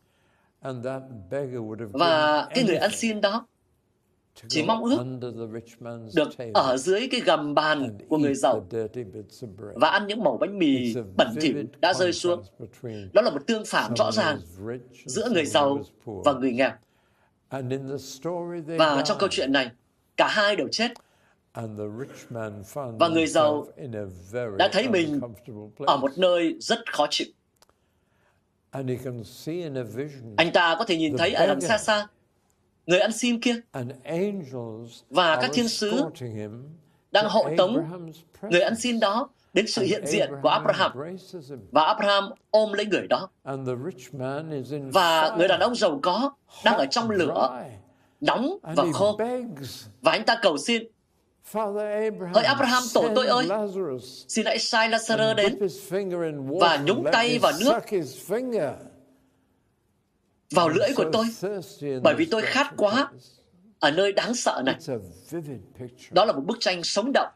Và cái người ăn xin đó chỉ mong ước được ở dưới cái gầm bàn của người giàu và ăn những mẩu bánh mì bẩn thỉu đã rơi xuống. Đó là một tương phản rõ ràng giữa người giàu và người nghèo. Và trong câu chuyện này, cả hai đều chết. Và người giàu đã thấy mình ở một nơi rất khó chịu. Anh ta có thể nhìn thấy ở đằng xa xa người ăn xin kia, và các thiên sứ đang hộ tống người ăn xin đó đến sự hiện diện của Abraham, và Abraham ôm lấy người đó. Và người đàn ông giàu có đang ở trong lửa nóng và khô, và anh ta cầu xin: Hỡi Abraham, tổ tôi ơi, xin hãy sai Lazarus đến và nhúng tay vào nước, vào lưỡi của tôi, bởi vì tôi khát quá ở nơi đáng sợ này. Đó là một bức tranh sống động.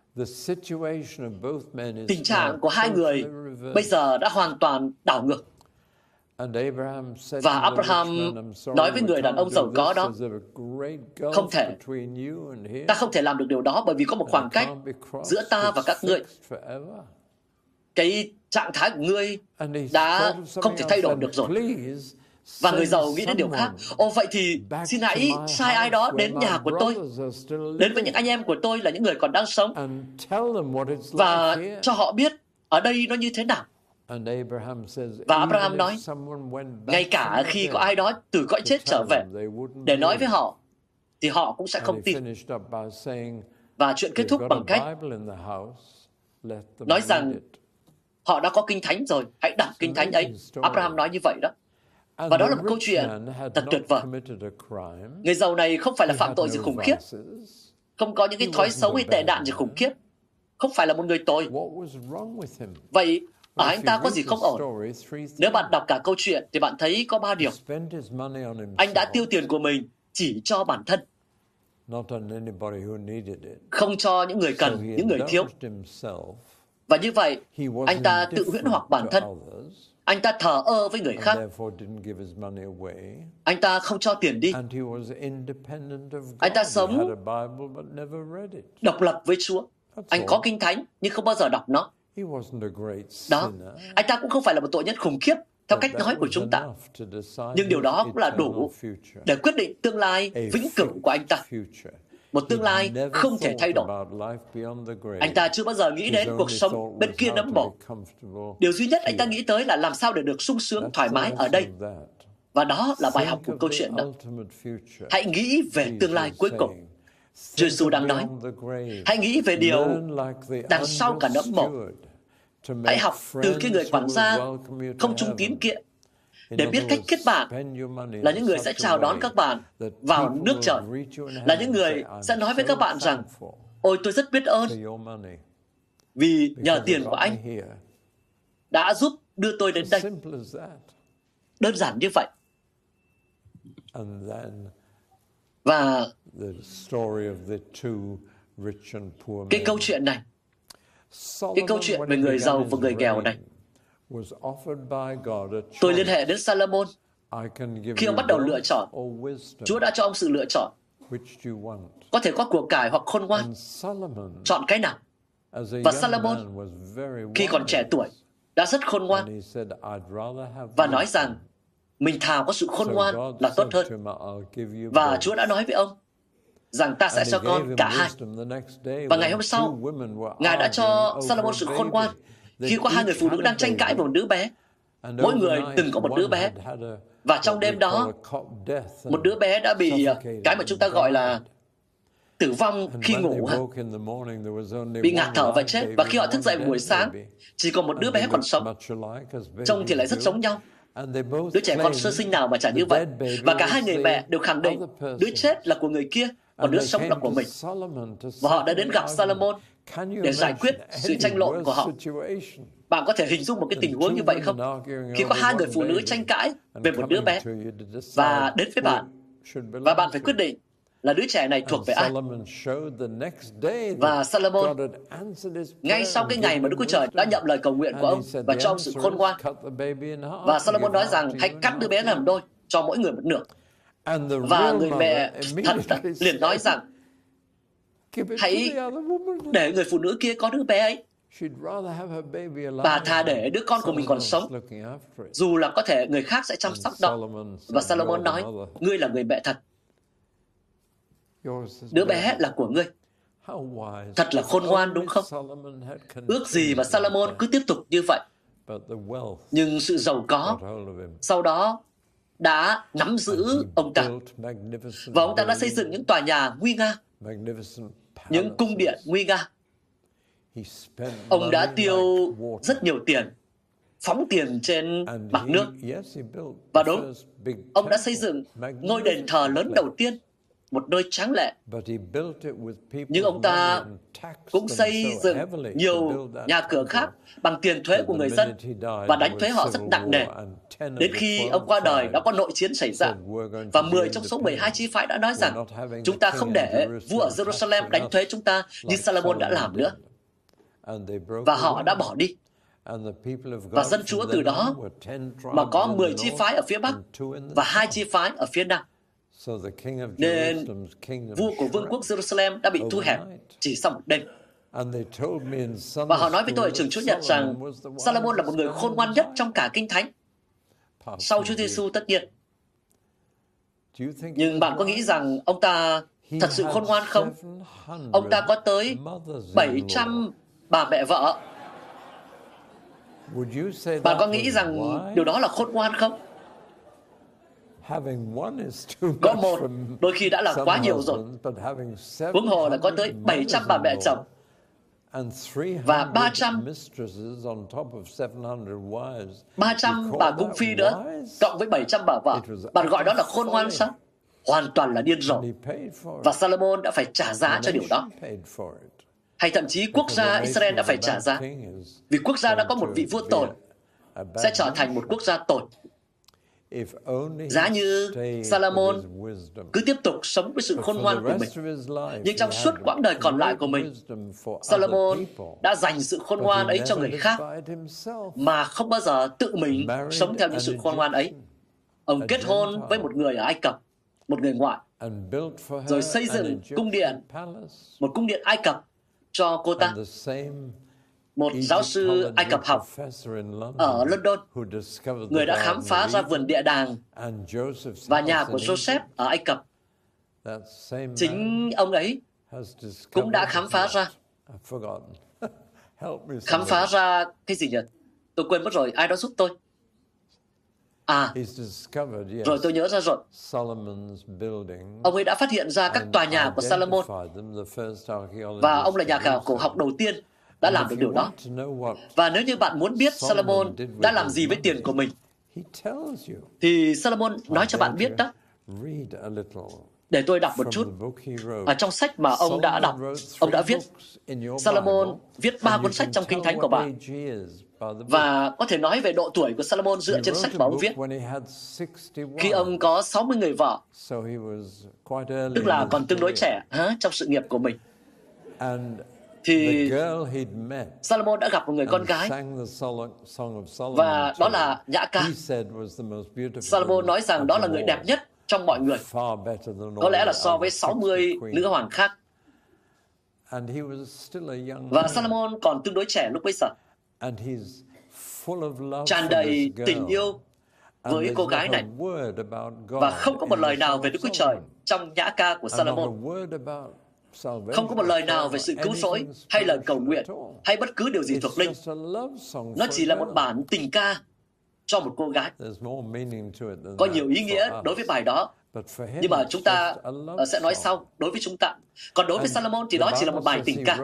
Tình trạng của hai người bây giờ đã hoàn toàn đảo ngược. Và Abraham nói với người đàn ông giàu có đó: Không thể, ta không thể làm được điều đó, bởi vì có một khoảng cách giữa ta và các ngươi. Cái trạng thái của ngươi đã không thể thay đổi được rồi. Và người giàu nghĩ đến điều khác. Ồ, vậy thì xin hãy sai ai đó đến nhà của tôi, đến với những anh em của tôi là những người còn đang sống, và cho họ biết ở đây nó như thế nào. Và Abraham nói, ngay cả khi có ai đó từ cõi chết trở về để nói với họ, thì họ cũng sẽ không tin. Và chuyện kết thúc bằng cách nói rằng họ đã có Kinh Thánh rồi, hãy đọc Kinh Thánh ấy. Abraham nói như vậy đó. Và đó là một câu chuyện thật tuyệt vời. Người giàu này không phải là phạm tội gì khủng khiếp, không có những cái thói xấu hay tệ nạn gì khủng khiếp, không phải là một người tồi. Vậy ở anh ta có gì không ổn? Nếu bạn đọc cả câu chuyện thì bạn thấy có 3 điều. Anh đã tiêu tiền của mình chỉ cho bản thân, không cho những người cần, những người thiếu. Và như vậy, anh ta tự huyễn hoặc bản thân. Anh ta thờ ơ với người khác. Anh ta không cho tiền đi. Anh ta sống độc lập với Chúa. Anh có Kinh Thánh nhưng không bao giờ đọc nó. Đó, anh ta cũng không phải là một tội nhân khủng khiếp theo cách nói của chúng ta. Nhưng điều đó cũng là đủ để quyết định tương lai vĩnh cửu của anh ta. Một tương lai không thể thay đổi. Anh ta chưa bao giờ nghĩ đến cuộc sống bên kia nấm mồ. Điều duy nhất anh ta nghĩ tới là làm sao để được sung sướng thoải mái ở đây. Và đó là bài học của câu chuyện đó. Hãy nghĩ về tương lai cuối cùng. Chúa Giêsu đang nói, hãy nghĩ về điều đằng sau cả nấm mồ. Hãy học từ cái người quản gia không trung tín kia để biết cách kết bạn, là những người sẽ chào đón các bạn vào nước trời, là những người sẽ nói với các bạn rằng, ôi tôi rất biết ơn vì nhờ tiền của anh đã giúp đưa tôi đến đây. Đơn giản như vậy. Và cái câu chuyện này, cái câu chuyện về người giàu và người nghèo này, tôi liên hệ đến Solomon. Khi ông bắt đầu lựa chọn, Chúa đã cho ông sự lựa chọn. Có thể có của cải hoặc khôn ngoan. Chọn cái nào? Và Solomon, khi còn trẻ tuổi, đã rất khôn ngoan và nói rằng mình thà có sự khôn ngoan là tốt hơn. Và Chúa đã nói với ông rằng ta sẽ cho con cả hai. Và ngày hôm sau, Ngài đã cho Solomon sự khôn ngoan khi có hai người phụ nữ đang tranh cãi về một đứa bé. Mỗi người từng có một đứa bé. Và trong đêm đó, một đứa bé đã bị cái mà chúng ta gọi là tử vong khi ngủ, bị ngạt thở và chết. Và khi họ thức dậy buổi sáng, chỉ còn một đứa bé còn sống. Trông thì lại rất giống nhau. Đứa trẻ con sơ sinh nào mà chả như vậy. Và cả hai người mẹ đều khẳng định đứa chết là của người kia, còn đứa sống là của mình. Và họ đã đến gặp Solomon để giải quyết sự tranh luận của họ. Bạn có thể hình dung một cái tình huống như vậy không? Khi có hai người phụ nữ tranh cãi về một đứa bé và đến với bạn, và bạn phải quyết định là đứa trẻ này thuộc về ai. Và Solomon, ngay sau cái ngày mà Đức Chúa Trời đã nhận lời cầu nguyện của ông và cho ông sự khôn ngoan, và Solomon nói rằng hãy cắt đứa bé làm đôi, cho mỗi người một nửa. Và người mẹ thật liền nói rằng hãy để người phụ nữ kia có đứa bé ấy. Bà thà để đứa con của mình còn sống, dù là có thể người khác sẽ chăm sóc đó. Và Solomon nói, ngươi là người mẹ thật. Đứa bé là của ngươi. Thật là khôn ngoan đúng không? Ước gì mà Solomon cứ tiếp tục như vậy. Nhưng sự giàu có sau đó đã nắm giữ ông ta. Và ông ta đã xây dựng những tòa nhà nguy nga, những cung điện nguy nga. Ông đã tiêu rất nhiều tiền, phóng tiền trên mặt nước. Và đúng, ông đã xây dựng ngôi đền thờ lớn đầu tiên, một nơi tráng lệ. Nhưng ông ta cũng xây dựng nhiều nhà cửa khác bằng tiền thuế của người dân và đánh thuế họ rất nặng nề. Đến khi ông qua đời, đã có nội chiến xảy ra. Và 10 trong số 12 chi phái đã nói rằng chúng ta không để vua ở Jerusalem đánh thuế chúng ta như Solomon đã làm nữa. Và họ đã bỏ đi. Và dân Chúa từ đó mà có 10 chi phái ở phía Bắc và 2 chi phái ở phía Nam. Nên vua của vương quốc Jerusalem đã bị thu hẹp chỉ sau một đêm. Và họ nói với tôi ở trường Chúa Nhật rằng Solomon là một người khôn ngoan nhất trong cả Kinh Thánh, sau Chúa Giêsu tất nhiên. Nhưng bạn có nghĩ rằng ông ta thật sự khôn ngoan không? Ông ta có tới 700 bà mẹ vợ. Bạn có nghĩ rằng điều đó là khôn ngoan không? Có một đôi khi đã là quá nhiều rồi. Huống hồ là có tới 700 bà mẹ chồng và 300 bà cung phi nữa, cộng với 700 bà vợ. Bạn gọi đó là khôn ngoan sao? Hoàn toàn là điên rồ. Và Solomon đã phải trả giá cho điều đó. Hay thậm chí quốc gia Israel đã phải trả giá, vì quốc gia đã có một vị vua tồi sẽ trở thành một quốc gia tồi. Giá như Solomon cứ tiếp tục sống với sự khôn ngoan của mình, nhưng trong suốt quãng đời còn lại của mình, Solomon đã dành sự khôn ngoan ấy cho người khác, mà không bao giờ tự mình sống theo những sự khôn ngoan ấy. Ông kết hôn với một người ở Ai Cập, một người ngoại, rồi xây dựng cung điện, một cung điện Ai Cập cho cô ta. Một giáo sư Ai Cập học ở London, người đã khám phá ra vườn địa đàng và nhà của Joseph ở Ai Cập. Chính ông ấy cũng đã khám phá ra cái gì nhỉ? Tôi quên mất rồi, ai đó giúp tôi. Rồi tôi nhớ ra rồi. Ông ấy đã phát hiện ra các tòa nhà của Solomon, và ông là nhà khảo cổ học đầu tiên đã làm được điều đó. Và nếu như bạn muốn biết Solomon đã làm gì với tiền của mình, Thì Solomon nói cho bạn biết đó. Để tôi đọc một chút. Ở trong sách mà ông đã đọc, ông đã viết. Solomon viết 3 cuốn sách trong Kinh Thánh của bạn. Và có thể nói về độ tuổi của Solomon dựa trên sách mà ông viết. Khi ông có 60 người vợ, tức là còn tương đối trẻ trong sự nghiệp của mình. Thì Solomon đã gặp một người con gái và đó là Nhã Ca. Solomon nói rằng đó là người đẹp nhất trong mọi người, có lẽ là so với 60 nữ hoàng khác. Và Solomon còn tương đối trẻ lúc bấy giờ, tràn đầy tình yêu với cô gái này, và không có một lời nào về Đức Chúa Trời trong Nhã Ca của Solomon. Không có một lời nào về sự cứu rỗi hay lời cầu nguyện hay bất cứ điều gì thuộc linh. Nó chỉ là một bản tình ca cho một cô gái. Có nhiều ý nghĩa đối với bài đó, nhưng mà chúng ta sẽ nói sau đối với chúng ta. Còn đối với Solomon thì đó chỉ là một bài tình ca.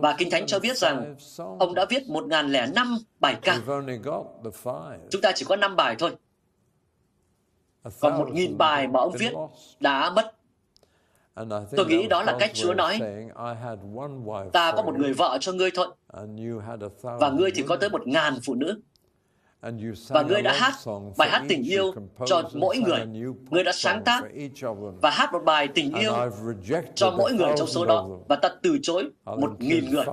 Và Kinh Thánh cho biết rằng ông đã viết 1005 bài ca. Chúng ta chỉ có 5 bài thôi. Còn 1.000 bài mà ông viết đã mất. Tôi nghĩ đó là cách Chúa nói, ta có một người vợ cho ngươi thôi, và ngươi thì có tới 1.000 phụ nữ. Và ngươi đã hát bài hát tình yêu cho mỗi người. Ngươi đã sáng tác và hát một bài tình yêu cho mỗi người trong số đó. Và ta từ chối 1.000 người.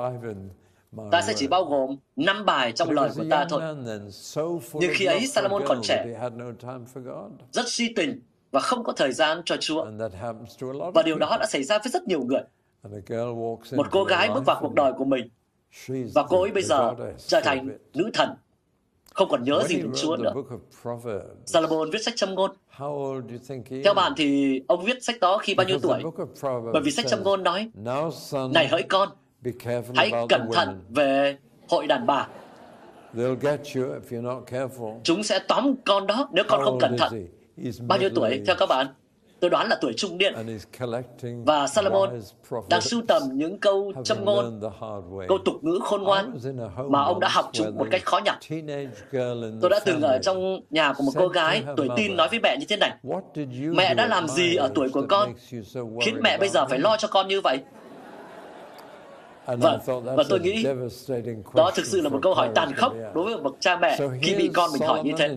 Ta sẽ chỉ bao gồm 5 bài trong lời của ta thôi. Nhưng khi ấy Solomon còn trẻ, rất si tình và không có thời gian cho Chúa. Và điều đó đã xảy ra với rất nhiều người. Một cô gái bước vào cuộc đời của mình, và cô ấy bây giờ trở thành nữ thần, không còn nhớ gì đến Chúa nữa. Solomon viết sách Châm Ngôn. Theo bạn thì ông viết sách đó khi bao nhiêu tuổi? Bởi vì sách Châm Ngôn nói, này hỡi con, hãy cẩn thận về hội đàn bà. Chúng sẽ tóm con đó nếu con không cẩn thận. Bao nhiêu tuổi theo các bạn? Tôi đoán là tuổi trung niên. Và Solomon đang sưu tầm những câu châm ngôn, câu tục ngữ khôn ngoan mà ông đã học chúng một cách khó nhọc. Tôi đã từng ở trong nhà của một cô gái tuổi teen nói với mẹ như thế này. Mẹ đã làm gì ở tuổi của con khiến mẹ bây giờ phải lo cho con như vậy? Và tôi nghĩ đó thực sự là một câu hỏi tàn khốc đối với một cha mẹ khi bị con mình hỏi như thế.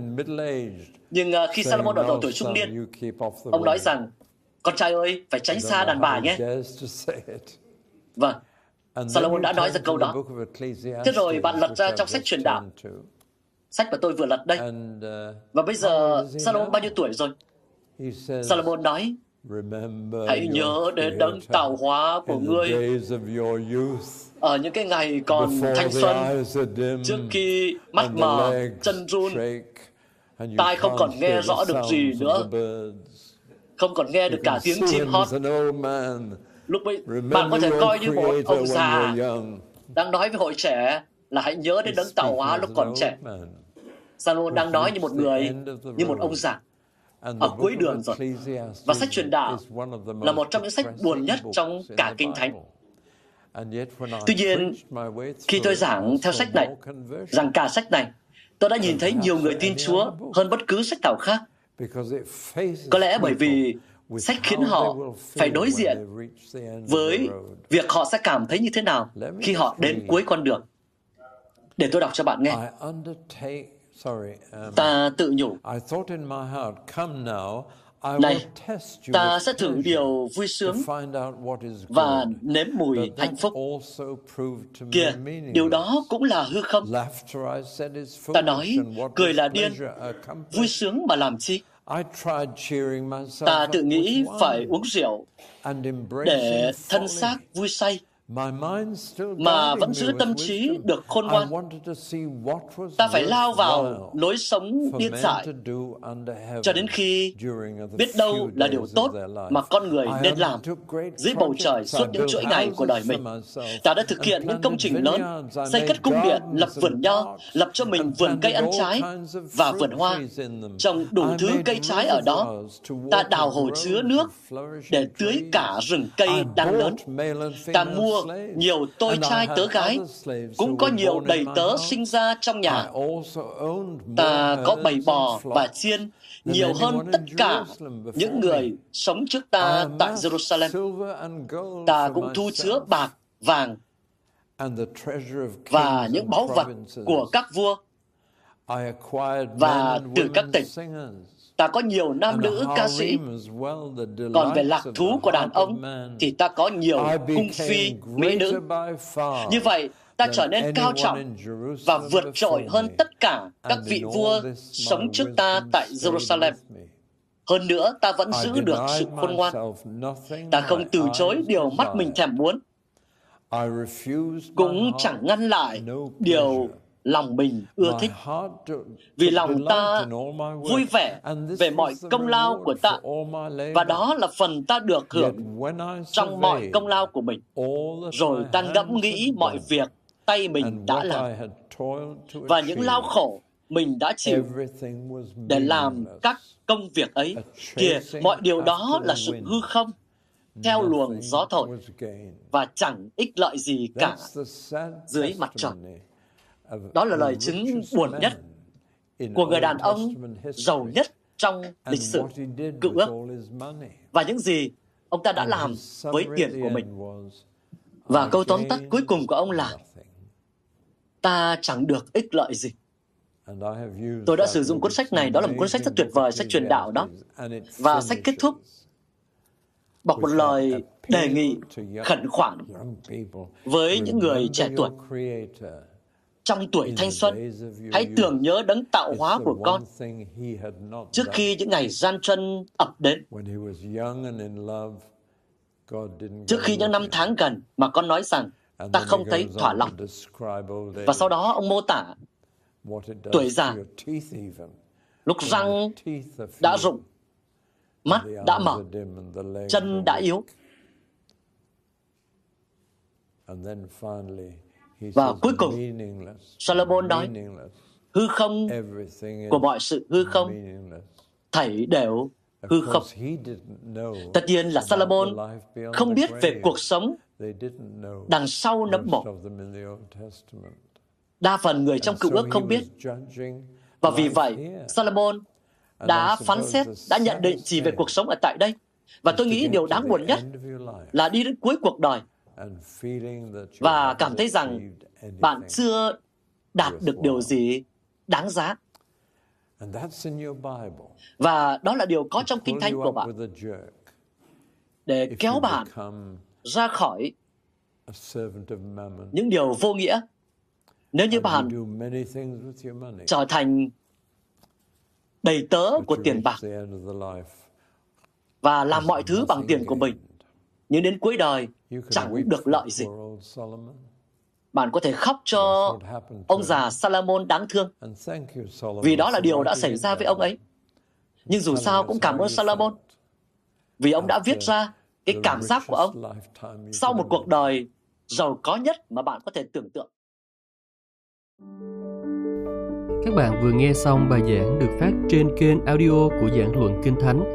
Nhưng khi Solomon ở độ tuổi trung niên, ông nói rằng, con trai ơi, phải tránh xa đàn bà nhé. Vâng, Solomon đã nói ra câu đó. Thế rồi bạn lật ra trong sách Truyền Đạo, sách mà tôi vừa lật đây. Và bây giờ Solomon bao nhiêu tuổi rồi? Solomon nói, hãy nhớ đến đấng tạo hóa của ngươi ở những cái ngày còn thanh xuân, trước khi mắt mờ, chân run, tai không còn nghe rõ được gì nữa, không còn nghe được cả tiếng chim hót. Lúc ấy, bạn có thể coi như một ông già đang nói với hội trẻ là hãy nhớ đến đấng tạo hóa lúc còn trẻ. Solomon đang nói như một người, như một ông già ở cuối đường rồi. Và sách Truyền Đạo là một trong những sách buồn nhất trong cả Kinh Thánh. Tuy nhiên, khi tôi giảng theo sách này, rằng cả sách này, tôi đã nhìn thấy nhiều người tin Chúa hơn bất cứ sách nào khác. Có lẽ bởi vì sách khiến họ phải đối diện với việc họ sẽ cảm thấy như thế nào khi họ đến cuối con đường. Để tôi đọc cho bạn nghe. Ta tự nhủ, này, ta sẽ thử điều vui sướng và nếm mùi hạnh phúc. Kìa, điều đó cũng là hư không. Ta nói, cười là điên, vui sướng mà làm chi? Ta tự nghĩ phải uống rượu để thân xác vui say, mà vẫn giữ tâm trí được khôn ngoan. Ta phải lao vào lối sống điên dại cho đến khi biết đâu là điều tốt mà con người nên làm dưới bầu trời suốt những chuỗi ngày của đời mình. Ta đã thực hiện những công trình lớn, xây cất cung điện, lập vườn nho, lập cho mình vườn cây ăn trái và vườn hoa, trồng đủ thứ cây trái ở đó. Ta đào hồ chứa nước để tưới cả rừng cây đang lớn. Ta mua thuộc nhiều tôi trai tớ gái, cũng có nhiều đầy tớ sinh ra trong nhà. Ta có bầy bò và chiên nhiều hơn tất cả những người sống trước ta tại Jerusalem. Ta cũng thu chứa bạc, vàng và những báu vật của các vua và từ các tỉnh. Ta có nhiều nam nữ ca sĩ, còn về lạc thú của đàn ông thì ta có nhiều cung phi, mỹ nữ. Như vậy, ta trở nên cao trọng và vượt trội hơn tất cả các vị vua sống trước ta tại Jerusalem. Hơn nữa, ta vẫn giữ được sự khôn ngoan. Ta không từ chối điều mắt mình thèm muốn, cũng chẳng ngăn lại điều lòng mình ưa thích, vì lòng ta vui vẻ về mọi công lao của ta, và đó là phần ta được hưởng trong mọi công lao của mình. Rồi ta ngẫm nghĩ mọi việc tay mình đã làm và những lao khổ mình đã chịu để làm các công việc ấy. Kìa, mọi điều đó là sự hư không theo luồng gió thổi và chẳng ích lợi gì cả dưới mặt trời. Đó là lời chứng buồn nhất của người đàn ông giàu nhất trong lịch sử Cựu Ước và những gì ông ta đã làm với tiền của mình. Và câu tóm tắt cuối cùng của ông là ta chẳng được ích lợi gì. Tôi đã sử dụng cuốn sách này, đó là một cuốn sách rất tuyệt vời, sách Truyền Đạo đó. Và sách kết thúc bọc một lời đề nghị khẩn khoản với những người trẻ tuổi. Trong tuổi thanh xuân, hãy tưởng nhớ đấng tạo hóa của con trước khi những ngày gian truân ập đến. Trước khi những năm tháng gần mà con nói rằng ta không thấy thỏa lòng. Và sau đó ông mô tả tuổi già, lúc răng đã rụng, mắt đã mở, chân đã yếu. Và cuối cùng, Solomon nói, hư không của mọi sự hư không, thảy đều hư không. Tất nhiên là Solomon không biết về cuộc sống đằng sau nấm mồ. Đa phần người trong Cựu Ước không biết. Và vì vậy, Solomon đã phán xét, đã nhận định chỉ về cuộc sống ở tại đây. Và tôi nghĩ điều đáng buồn nhất là đi đến cuối cuộc đời và cảm thấy rằng bạn chưa đạt được điều gì đáng giá. Và đó là điều có trong Kinh Thánh của bạn, để kéo bạn ra khỏi những điều vô nghĩa. Nếu như bạn trở thành đầy tớ của tiền bạc và làm mọi thứ bằng tiền của mình, nhưng đến cuối đời chẳng được lợi gì. Bạn có thể khóc cho ông già Solomon đáng thương, vì đó là điều đã xảy ra với ông ấy. Nhưng dù sao cũng cảm ơn Solomon, vì ông đã viết ra cái cảm giác của ông sau một cuộc đời giàu có nhất mà bạn có thể tưởng tượng. Các bạn vừa nghe xong bài giảng được phát trên kênh audio của Giảng Luận Kinh Thánh,